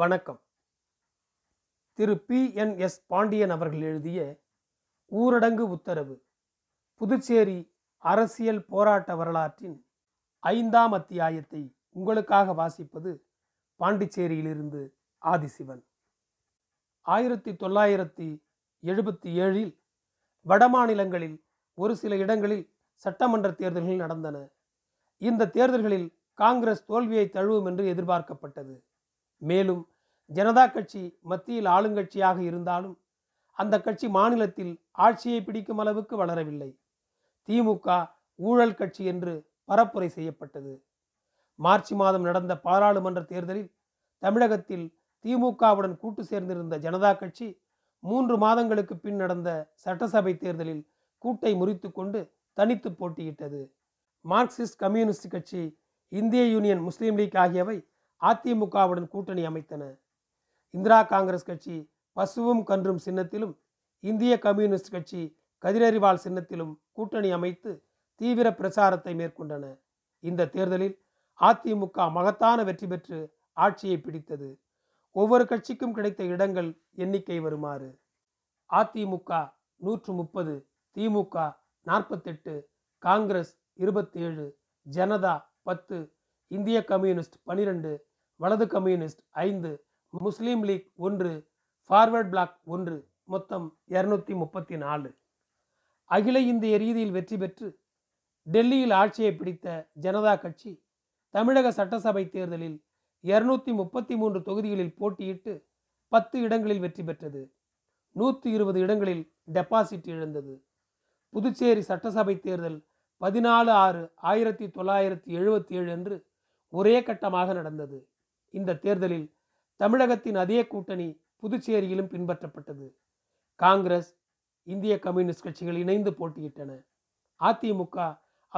வணக்கம். திரு PNS பாண்டியன் அவர்கள் எழுதிய ஊரடங்கு உத்தரவு புதுச்சேரி அரசியல் போராட்ட வரலாற்றின் 5ஆம் அத்தியாயத்தை உங்களுக்காக வாசிப்பது பாண்டிச்சேரியிலிருந்து ஆதிசிவன். 1977இல் வடமாநிலங்களில் ஒரு சில இடங்களில் சட்டமன்ற தேர்தல்கள் நடந்தன. இந்த தேர்தல்களில் காங்கிரஸ் தோல்வியை தழுவும் என்று எதிர்பார்க்கப்பட்டது. மேலும் ஜனதா கட்சி மத்தியில் ஆளுங்கட்சியாக இருந்தாலும் அந்த கட்சி மாநிலத்தில் ஆட்சியை பிடிக்கும் அளவுக்கு வளரவில்லை. திமுக ஊழல் கட்சி என்று பரப்புரை செய்யப்பட்டது. மார்ச் மாதம் நடந்த பாராளுமன்ற தேர்தலில் தமிழகத்தில் திமுகவுடன் கூட்டு சேர்ந்திருந்த ஜனதா கட்சி 3 மாதங்களுக்கு பின் நடந்த சட்டசபை தேர்தலில் கூட்டை முறித்து கொண்டு தனித்து போட்டியிட்டது. மார்க்சிஸ்ட் கம்யூனிஸ்ட் கட்சி, இந்திய யூனியன் முஸ்லீம் லீக் ஆகியவை அதிமுகவுடன் கூட்டணி அமைத்தன. இந்திரா காங்கிரஸ் கட்சி பசுவும் கன்றும் சின்னத்திலும் இந்திய கம்யூனிஸ்ட் கட்சி கதிரறிவாள் சின்னத்திலும் கூட்டணி அமைத்து தீவிர பிரச்சாரத்தை மேற்கொண்டன. இந்த தேர்தலில் அதிமுக மகத்தான வெற்றி பெற்று ஆட்சியை பிடித்தது. ஒவ்வொரு கட்சிக்கும் கிடைத்த இடங்கள் எண்ணிக்கை வருமாறு: அதிமுக 130, திமுக 48, காங்கிரஸ் 27, ஜனதா 10, இந்திய கம்யூனிஸ்ட் 12, வலது கம்யூனிஸ்ட் 5, முஸ்லீம் லீக் 1, ஃபார்வர்டு பிளாக் 1, மொத்தம் 234. அகில இந்திய ரீதியில் வெற்றி பெற்று டெல்லியில் ஆட்சியை பிடித்த ஜனதா கட்சி தமிழக சட்டசபை தேர்தலில் 233 தொகுதிகளில் போட்டியிட்டு 10 இடங்களில் வெற்றி பெற்றது. 120 இடங்களில் டெபாசிட் இழந்தது. புதுச்சேரி சட்டசபை தேர்தல் 14/6/1977 என்று ஒரே கட்டமாக நடந்தது. இந்த தேர்தலில் தமிழகத்தின் அதே கூட்டணி புதுச்சேரியிலும் பின்பற்றப்பட்டது. காங்கிரஸ், இந்திய கம்யூனிஸ்ட் கட்சிகள் இணைந்து போட்டியிட்டன. அதிமுக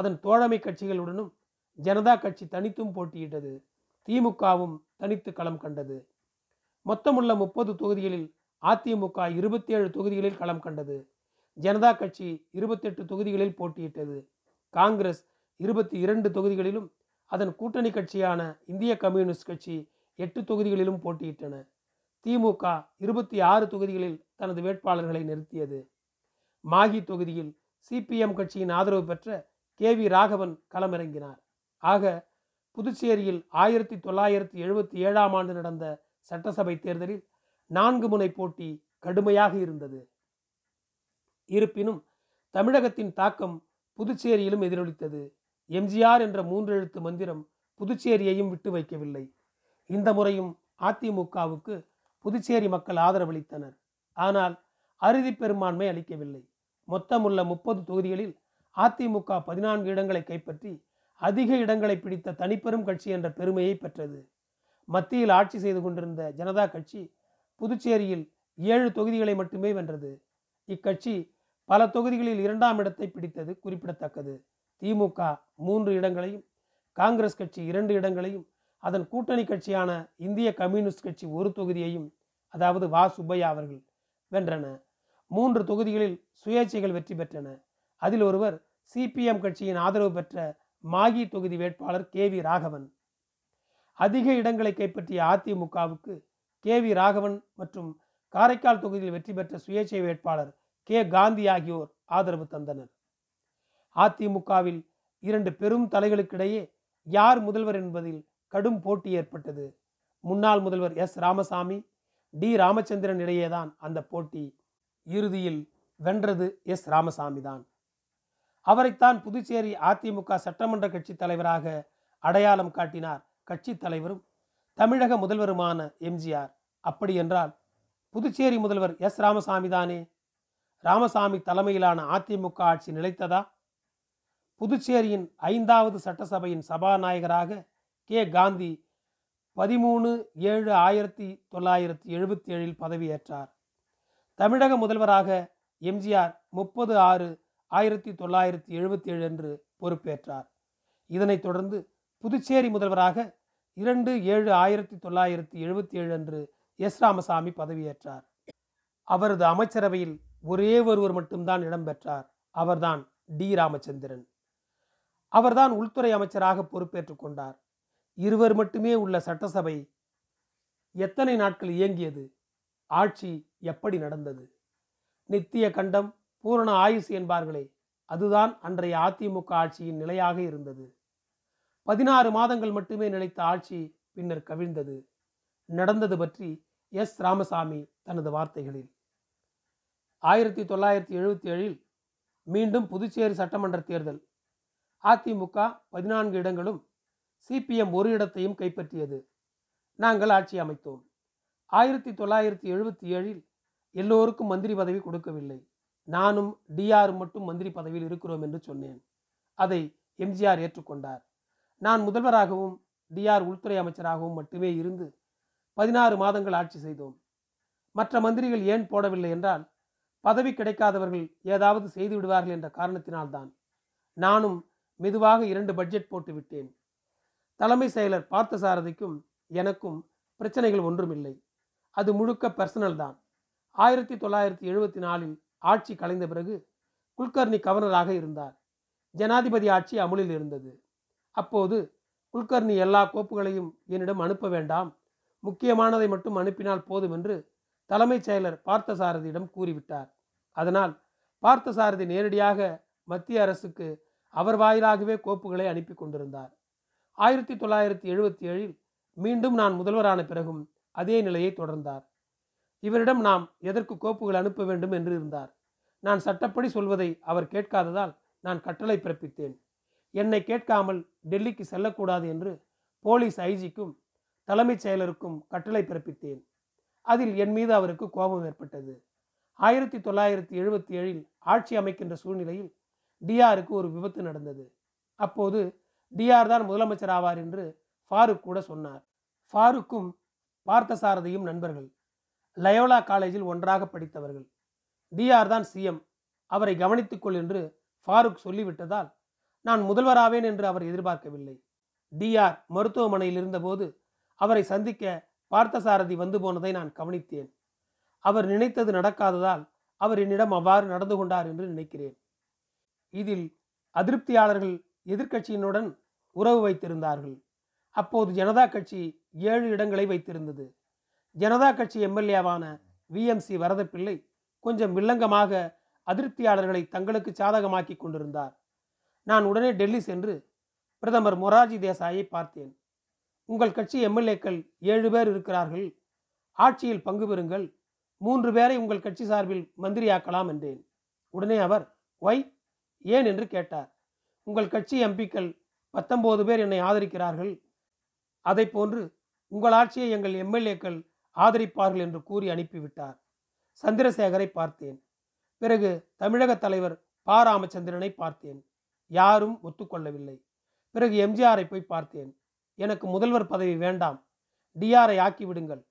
அதன் தோழமை கட்சிகளுடனும் ஜனதா கட்சி தனித்தும் போட்டியிட்டது. திமுகவும் தனித்து களம் கண்டது. மொத்தமுள்ள 30 தொகுதிகளில் அதிமுக 27 தொகுதிகளில் களம் கண்டது. ஜனதா கட்சி 28 தொகுதிகளில் போட்டியிட்டது. காங்கிரஸ் 22 தொகுதிகளிலும் அதன் கூட்டணி கட்சியான இந்திய கம்யூனிஸ்ட் கட்சி 8 தொகுதிகளிலும் போட்டியிட்டன. திமுக 26 தொகுதிகளில் தனது வேட்பாளர்களை நிறுத்தியது. மாகி தொகுதியில் CPM கட்சியின் ஆதரவு பெற்ற KV ராகவன் களமிறங்கினார். ஆக புதுச்சேரியில் 1977ஆம் ஆண்டு நடந்த சட்டசபை தேர்தலில் 4 முனை போட்டி கடுமையாக இருந்தது. இருப்பினும் தமிழகத்தின் தாக்கம் புதுச்சேரியிலும் எதிரொலித்தது. MGR என்ற 3 எழுத்து மந்திரம் புதுச்சேரியையும் விட்டு வைக்கவில்லை. இந்த முறையும் அதிமுகவுக்கு புதுச்சேரி மக்கள் ஆதரவளித்தனர். ஆனால் அறுதி பெரும்பான்மை அளிக்கவில்லை. மொத்தமுள்ள 30 தொகுதிகளில் அதிமுக 14 இடங்களை கைப்பற்றி அதிக இடங்களை பிடித்த தனிப்பெரும் கட்சி என்ற பெருமையை பெற்றது. மத்தியில் ஆட்சி செய்து கொண்டிருந்த ஜனதா கட்சி புதுச்சேரியில் 7 தொகுதிகளை மட்டுமே வென்றது. இக்கட்சி பல தொகுதிகளில் 2ஆம் இடத்தை பிடித்தது குறிப்பிடத்தக்கது. திமுக 3 இடங்களையும் காங்கிரஸ் கட்சி 2 இடங்களையும் அதன் கூட்டணி கட்சியான இந்திய கம்யூனிஸ்ட் கட்சி 1 தொகுதியையும், அதாவது வா சுப்பையா அவர்கள் வென்றன. 3 தொகுதிகளில் சுயேட்சைகள் வெற்றி பெற்றன. அதில் ஒருவர் CPM கட்சியின் ஆதரவு பெற்ற மாகி தொகுதி வேட்பாளர் KV ராகவன். அதிக இடங்களை கைப்பற்றிய அதிமுகவுக்கு KV ராகவன் மற்றும் காரைக்கால் தொகுதியில் வெற்றி பெற்ற சுயேட்சை வேட்பாளர் K காந்தி ஆகியோர் ஆதரவு தந்தனர். அதிமுகவில் 2 பெரும் தலைகளுக்கிடையே யார் முதல்வர் என்பதில் கடும் போட்டி ஏற்பட்டது. முன்னாள் முதல்வர் S ராமசாமி, D ராமச்சந்திரன் இடையேதான் அந்த போட்டி. இறுதியில் வென்றது S ராமசாமி தான். அவரைத்தான் புதுச்சேரி அதிமுக சட்டமன்ற கட்சி தலைவராக அடையாளம் காட்டினார் கட்சி தலைவரும் தமிழக முதல்வருமான MGR. அப்படி என்றால் புதுச்சேரி முதல்வர் S ராமசாமி தானே. ராமசாமி தலைமையிலான அதிமுக ஆட்சி நிலைத்ததா? புதுச்சேரியின் 5வது சட்டசபையின் சபாநாயகராக K காந்தி 13/7/1977இல் பதவியேற்றார். தமிழக முதல்வராக MGR 30/6/1977 என்று பொறுப்பேற்றார். இதனைத் தொடர்ந்து புதுச்சேரி முதல்வராக 2/7/1977 என்று S ராமசாமி பதவியேற்றார். அவரது அமைச்சரவையில் ஒரே ஒருவர் மட்டும்தான் இடம்பெற்றார். அவர்தான் D ராமச்சந்திரன். அவர்தான் உள்துறை அமைச்சராக பொறுப்பேற்றுக் கொண்டார். இருவர் மட்டுமே உள்ள சட்டசபை எத்தனை நாட்கள் இயங்கியது? ஆட்சி எப்படி நடந்தது? நித்திய கண்டம் பூரண ஆயுசு என்பார்களே, அதுதான் அன்றைய அதிமுக ஆட்சியின் நிலையாக இருந்தது. 16 மாதங்கள் மட்டுமே நிலைத்த ஆட்சி பின்னர் கவிழ்ந்தது. நடந்தது பற்றி எஸ் ராமசாமி தனது வார்த்தைகளில்: 1977 மீண்டும் புதுச்சேரி சட்டமன்ற தேர்தல். அதிமுக 14 இடங்களும் சிபிஎம் 1 இடத்தையும் கைப்பற்றியது. நாங்கள் ஆட்சி அமைத்தோம். 1977 எல்லோருக்கும் மந்திரி பதவி கொடுக்கவில்லை. நானும் டிஆர் மட்டும் மந்திரி பதவியில் இருக்கிறோம் என்று சொன்னேன். அதை எம்ஜிஆர் ஏற்றுக்கொண்டார். நான் முதல்வராகவும் டிஆர் உள்துறை அமைச்சராகவும் மட்டுமே இருந்து 16 மாதங்கள் ஆட்சி செய்தோம். மற்ற மந்திரிகள் ஏன் போடவில்லை என்றால், பதவி கிடைக்காதவர்கள் ஏதாவது செய்து விடுவார்கள் என்ற காரணத்தினால்தான். நானும் மெதுவாக 2 பட்ஜெட் போட்டு விட்டேன். தலைமை செயலர் பார்த்தசாரதிக்கும் எனக்கும் பிரச்சனைகள் ஒன்றுமில்லை. அது முழுக்க பர்சனல் தான். 1974 ஆட்சி கலைந்த பிறகு குல்கர்னி கவர்னராக இருந்தார். ஜனாதிபதி ஆட்சி அமுலில் இருந்தது. அப்போது குல்கர்னி எல்லா கோப்புகளையும் என்னிடம் அனுப்ப வேண்டாம், முக்கியமானதை மட்டும் அனுப்பினால் போதும் என்று தலைமைச் செயலர் பார்த்தசாரதியிடம் கூறிவிட்டார். அதனால் பார்த்தசாரதி நேரடியாக மத்திய அரசுக்கு அவர் வாயிலாகவே கோப்புகளை அனுப்பி கொண்டிருந்தார். 1977 மீண்டும் நான் முதல்வரான பிறகும் அதே நிலையை தொடர்ந்தார். இவரிடம் நாம் எதற்கு கோப்புகள் அனுப்ப வேண்டும் என்று இருந்தார். நான் சட்டப்படி சொல்வதை அவர் கேட்காததால் நான் கட்டளை பிறப்பித்தேன். என்னை கேட்காமல் டெல்லிக்கு செல்லக்கூடாது என்று போலீஸ் ஐஜிக்கும் தலைமைச் செயலருக்கும் கட்டளை பிறப்பித்தேன். அதில் என் மீது அவருக்கு கோபம் ஏற்பட்டது. 1977 ஆட்சி அமைக்கின்ற சூழ்நிலையில் டிஆருக்கு ஒரு விபத்து நடந்தது. அப்போது டிஆர் தான் முதலமைச்சர் ஆவார் என்று ஃபாரூக் கூட சொன்னார். ஃபாரூக்கும் பார்த்தசாரதியும் நண்பர்கள். லயோலா காலேஜில் ஒன்றாக படித்தவர்கள். டிஆர் தான் சிஎம், அவரை கவனித்துக்கொள் என்று ஃபாரூக் சொல்லிவிட்டதால் நான் முதல்வராவேன் என்று அவர் எதிர்பார்க்கவில்லை. டிஆர் மருத்துவமனையில் இருந்தபோது அவரை சந்திக்க பார்த்தசாரதி வந்து போனதை நான் கவனித்தேன். அவர் நினைத்தது நடக்காததால் அவர் என்னிடம் அவ்வாறு நடந்து கொண்டார் என்று நினைக்கிறேன். இதில் அதிருப்தியாளர்கள் எதிர்க்கட்சியினுடன் உறவு வைத்திருந்தார்கள். அப்போது ஜனதா கட்சி 7 இடங்களை வைத்திருந்தது. ஜனதா கட்சி எம்எல்ஏவான VMC வரதப்பிள்ளை கொஞ்சம் வில்லங்கமாக அதிருப்தியாளர்களை தங்களுக்கு சாதகமாக்கி கொண்டிருந்தார். நான் உடனே டெல்லி சென்று பிரதமர் மொரார்ஜி தேசாயை பார்த்தேன். உங்கள் கட்சி எம்எல்ஏக்கள் 7 பேர் இருக்கிறார்கள், ஆட்சியில் பங்கு பெறுங்கள், 3 பேரை உங்கள் கட்சி சார்பில் மந்திரியாக்கலாம் என்றேன். உடனே அவர் ஒய், ஏன் என்று கேட்டார். உங்கள் கட்சி எம்பிக்கள் 19 பேர் என்னை ஆதரிக்கிறார்கள், அதை போன்று உங்கள் ஆட்சியை எங்கள் எம்எல்ஏக்கள் ஆதரிப்பார்கள் என்று கூறி அனுப்பிவிட்டார். சந்திரசேகரை பார்த்தேன். பிறகு தமிழக தலைவர் ப ராமச்சந்திரனை பார்த்தேன். யாரும் ஒத்துக்கொள்ளவில்லை. பிறகு எம்ஜிஆரை போய் பார்த்தேன். எனக்கு முதல்வர் பதவி வேண்டாம், டிஆரை ஆக்கிவிடுங்கள்,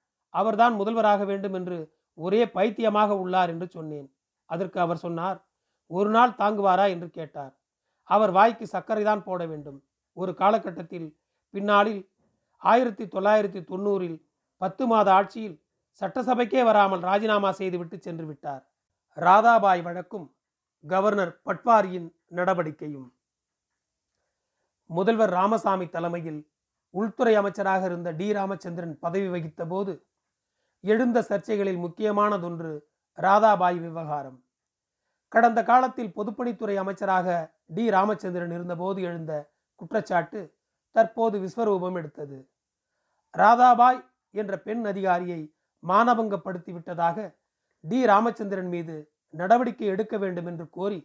அவர்தான் முதல்வராக வேண்டும் என்று ஒரே பைத்தியமாக உள்ளார் என்று சொன்னேன். அதற்கு அவர் சொன்னார், 1 நாள் தாங்குவாரா என்று கேட்டார். அவர் வாய்க்கு சர்க்கரை தான் போட வேண்டும். ஒரு காலகட்டத்தில் பின்னாளில் 1990ல் 10 மாத ஆட்சியில் சட்டசபைக்கே வராமல் ராஜினாமா செய்துவிட்டு சென்று விட்டார். ராதாபாய் வழக்கும் கவர்னர் பட்வாரியின் நடவடிக்கையும். முதல்வர் ராமசாமி தலைமையில் உள்துறை அமைச்சராக இருந்த டி ராமச்சந்திரன் பதவி வகித்த போது எழுந்த சர்ச்சைகளில் முக்கியமானதொன்று ராதாபாய் விவகாரம். கடந்த காலத்தில் பொதுப்பணித்துறை அமைச்சராக டி ராமச்சந்திரன் இருந்தபோது எழுந்த குற்றச்சாட்டு தற்போது விஸ்வரூபம் எடுத்தது. ராதாபாய் என்ற பெண் அதிகாரியை மானபங்கப்படுத்தி விட்டதாக டி ராமச்சந்திரன் மீது நடவடிக்கை எடுக்க வேண்டும் என்று கோரி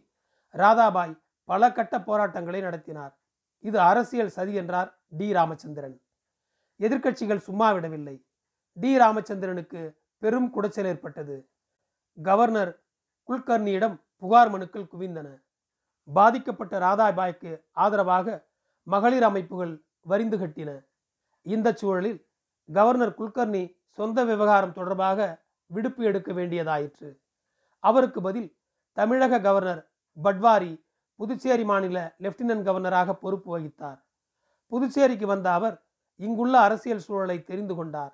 ராதாபாய் பல கட்ட போராட்டங்களை நடத்தினார். இது அரசியல் சதி என்றார் டி ராமச்சந்திரன். எதிர்க்கட்சிகள் சும்மா விடவில்லை. டி ராமச்சந்திரனுக்கு பெரும் குடைச்சல் ஏற்பட்டது. கவர்னர் குல்கர்னியிடம் புகார் மனுக்கள் குவிந்தன. பாதிக்கப்பட்ட ராதாபாய்க்கு ஆதரவாக மகளிர் அமைப்புகள் வரிந்து கட்டின. இந்த சூழலில் கவர்னர் குல்கர்னி சொந்த விவகாரம் தொடர்பாக விடுப்பு எடுக்க வேண்டியதாயிற்று. அவருக்கு பதில் தமிழக கவர்னர் பட்வாரி புதுச்சேரி மாநில லெப்டினன்ட் கவர்னராக பொறுப்பு வகித்தார். புதுச்சேரிக்கு வந்த அவர் இங்குள்ள அரசியல் சூழலை தெரிந்து கொண்டார்.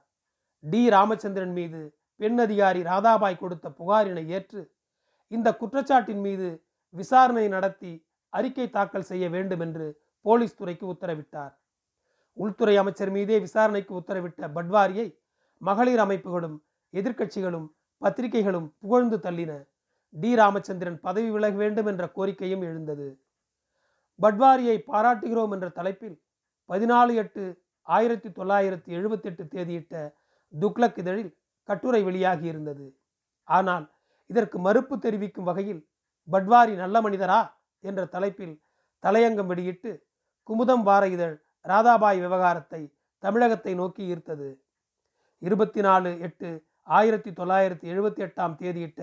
டி ராமச்சந்திரன் மீது பெண் அதிகாரி ராதாபாய் கொடுத்த புகாரினை ஏற்று இந்த குற்றச்சாட்டின் மீது விசாரணை நடத்தி அறிக்கை தாக்கல் செய்ய வேண்டும் என்று போலீஸ் துறைக்கு உத்தரவிட்டார். உள்துறை அமைச்சர் மீதே விசாரணைக்கு உத்தரவிட்ட பட்வாரியை மகளிர் அமைப்புகளும் எதிர்க்கட்சிகளும் பத்திரிகைகளும் புகழ்ந்து தள்ளின. டி ராமச்சந்திரன் பதவி விலக வேண்டும் என்ற கோரிக்கையும் எழுந்தது. பட்வாரியை பாராட்டுகிறோம் என்ற தலைப்பில் 14/8/1978 தேதியிட்ட துக்ளக் இதழில் கட்டுரை வெளியாகி இருந்தது. ஆனால் இதற்கு மறுப்பு தெரிவிக்கும் வகையில் பட்வாரி நல்ல மனிதரா என்ற தலைப்பில் தலையங்கம் வெளியிட்டு குமுதம் வார இதழ் ராதாபாய் விவகாரத்தை தமிழகத்தை நோக்கி ஈர்த்தது. 24/8/1978 தேதியிட்ட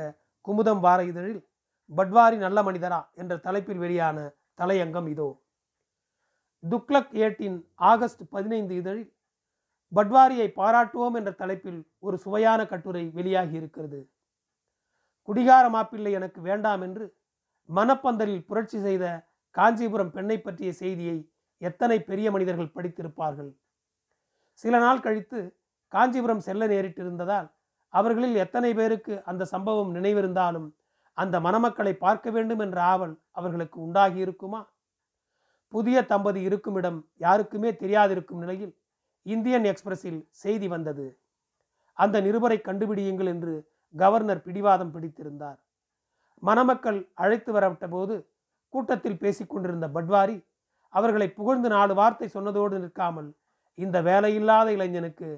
குமுதம் வார இதழில் பட்வாரி நல்ல மனிதரா என்ற தலைப்பில் வெளியான தலையங்கம் இதோ. துக்ளக் 8இன் ஆகஸ்ட் 15 இதழில் பட்வாரியை பாராட்டுவோம் என்ற தலைப்பில் ஒரு சுவையான கட்டுரை வெளியாகி இருக்கிறது. குடிகார மாப்பிள்ளை எனக்கு வேண்டாம் என்று மனப்பந்தலில் புரட்சி செய்த காஞ்சிபுரம் பெண்ணை பற்றிய செய்தியை எத்தனை பெரிய மனிதர்கள் படித்திருப்பார்கள். சில நாள் கழித்து காஞ்சிபுரம் செல்ல நேரிட்டிருந்ததால் அவர்களில் எத்தனை பேருக்கு அந்த சம்பவம் நினைவிருந்தாலும் அந்த மணமக்களை பார்க்க வேண்டும் என்ற ஆவல் அவர்களுக்கு உண்டாகியிருக்குமா? புதிய தம்பதி இருக்குமிடம் யாருக்குமே தெரியாதிருக்கும் நிலையில் இந்தியன் எக்ஸ்பிரஸில் செய்தி வந்தது. அந்த நிருபரை கண்டுபிடியுங்கள் என்று கவர்னர் பிடிவாதம் பிடித்திருந்தார். மணமக்கள் அழைத்து வரப்பட்ட போது கூட்டத்தில் பேசிக்கொண்டிருந்த பட்வாரி அவர்களை புகழ்ந்து 4 வார்த்தை சொன்னதோடு நிற்காமல், இந்த வேலையில்லாத இளைஞனுக்கு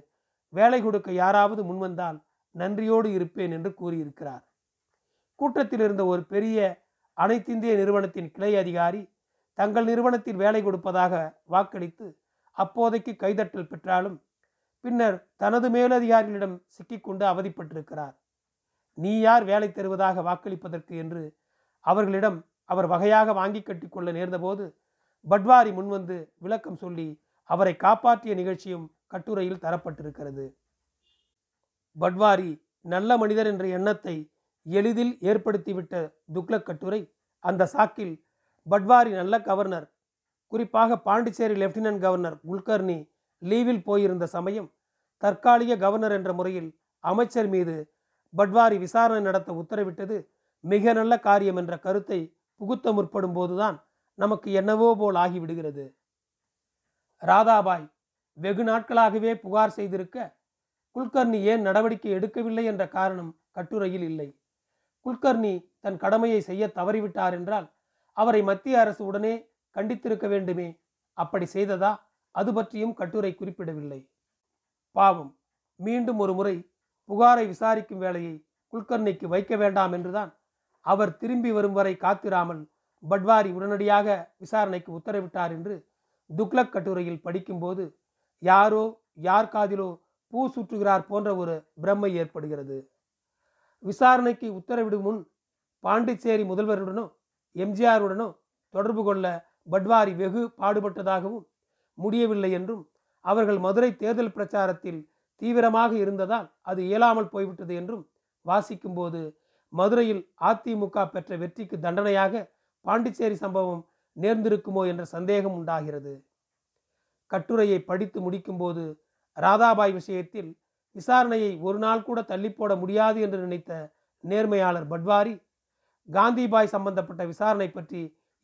வேலை கொடுக்க யாராவது முன்வந்தால் நன்றியோடு இருப்பேன் என்று கூறியிருக்கிறார். கூட்டத்தில் இருந்த ஒரு பெரிய அனைத்திந்திய நிறுவனத்தின் கிளை அதிகாரி தங்கள் நிறுவனத்தில் வேலை கொடுப்பதாக வாக்களித்து அப்போதைக்கு கைதட்டல் பெற்றாலும் பின்னர் தனது மேலதிகாரிகளிடம் சிக்கிக்கொண்டு அவதிப்பட்டிருக்கிறார். நீ யார் வேலை தருவதாக வாக்களிப்பதற்கு என்று அவர்களிடம் அவர் வகையாக வாங்கி கட்டி கொள்ள நேர்ந்தபோது பட்வாரி முன்வந்து விளக்கம் சொல்லி அவரை காப்பாற்றிய நிகழ்ச்சியும் கட்டுரையில் தரப்பட்டிருக்கிறது. பட்வாரி நல்ல மனிதர் என்ற எண்ணத்தை எளிதில் ஏற்படுத்திவிட்ட துக்ளக் கட்டுரை அந்த சாக்கில் பட்வாரி நல்ல கவர்னர், குறிப்பாக பாண்டிச்சேரி லெப்டினன்ட் கவர்னர் குல்கர்னி லீவில் போயிருந்த சமயம் தற்காலிக கவர்னர் என்ற முறையில் அமைச்சர் மீது பட்வாரி விசாரணை நடத்த உத்தரவிட்டது மிக நல்ல காரியம் என்ற கருத்தை புகுத்த முற்படும் போதுதான் நமக்கு என்னவோ போல் ஆகிவிடுகிறது. ராதாபாய் வெகு நாட்களாகவே புகார் செய்திருக்க குல்கர்னி ஏன் நடவடிக்கை எடுக்கவில்லை என்ற காரணம் கட்டுரையில் இல்லை. குல்கர்னி தன் கடமையை செய்ய தவறிவிட்டார் என்றால் அவரை மத்திய அரசு உடனே கண்டித்திருக்க வேண்டுமே, அப்படி செய்ததா? அது பற்றியும் கட்டுரை குறிப்பிடவில்லை. பாவம், மீண்டும் ஒரு முறை புகாரை விசாரிக்கும் வேலையை குல்கர்னிக்கு வைக்க வேண்டாம் என்றுதான் அவர் திரும்பி வரும் வரை காத்திராமல் பட்வாரி உடனடியாக விசாரணைக்கு உத்தரவிட்டார் என்று துக்ளக் கட்டுரையில் படிக்கும்போது யாரோ யார் காதிலோ பூ சுற்றுகிறார் போன்ற ஒரு பிரம்மை ஏற்படுகிறது. விசாரணைக்கு உத்தரவிடும் முன் பாண்டிச்சேரி முதல்வருடனோ எம்ஜிஆருடனோ தொடர்பு கொள்ள பட்வாரி வெகு பாடுபட்டதாகவும் முடியவில்லை என்றும் அவர்கள் மதுரை தேர்தல் பிரச்சாரத்தில் தீவிரமாக இருந்ததால் அது இயலாமல் போய்விட்டது என்றும் வாசிக்கும்போது மதுரையில் அதிமுக பெற்ற வெற்றிக்கு தண்டனையாக பாண்டிச்சேரி சம்பவம் நேர்ந்திருக்குமோ என்ற சந்தேகம் உண்டாகிறது. கட்டுரையை படித்து முடிக்கும்போது ராதாபாய் விஷயத்தில் விசாரணையை ஒரு நாள் கூட தள்ளிப்போட முடியாது என்று நினைத்த நேர்மையாளர் பட்வாரி காந்திபாய் சம்பந்தப்பட்ட விசாரணை பற்றி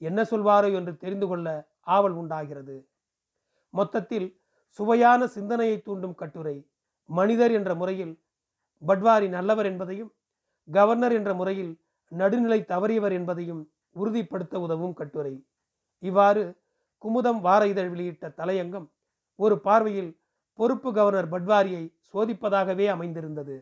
என்ன சொல்வாரோ என்று தெரிந்து கொள்ள ஆவல் உண்டாகிறது. மொத்தத்தில் சுவையான சிந்தனையை தூண்டும் கட்டுரை. மனிதர் என்ற முறையில் பட்வாரி நல்லவர் என்பதையும் கவர்னர் என்ற முறையில் நடுநிலை தவறியவர் என்பதையும் உறுதிப்படுத்த உதவும் கட்டுரை. இவ்வாறு குமுதம் வார இதழ் வெளியிட்ட தலையங்கம் ஒரு பார்வையில் பொறுப்பு கவர்னர் பட்வாரியை சோதிப்பதாகவே அமைந்திருந்தது.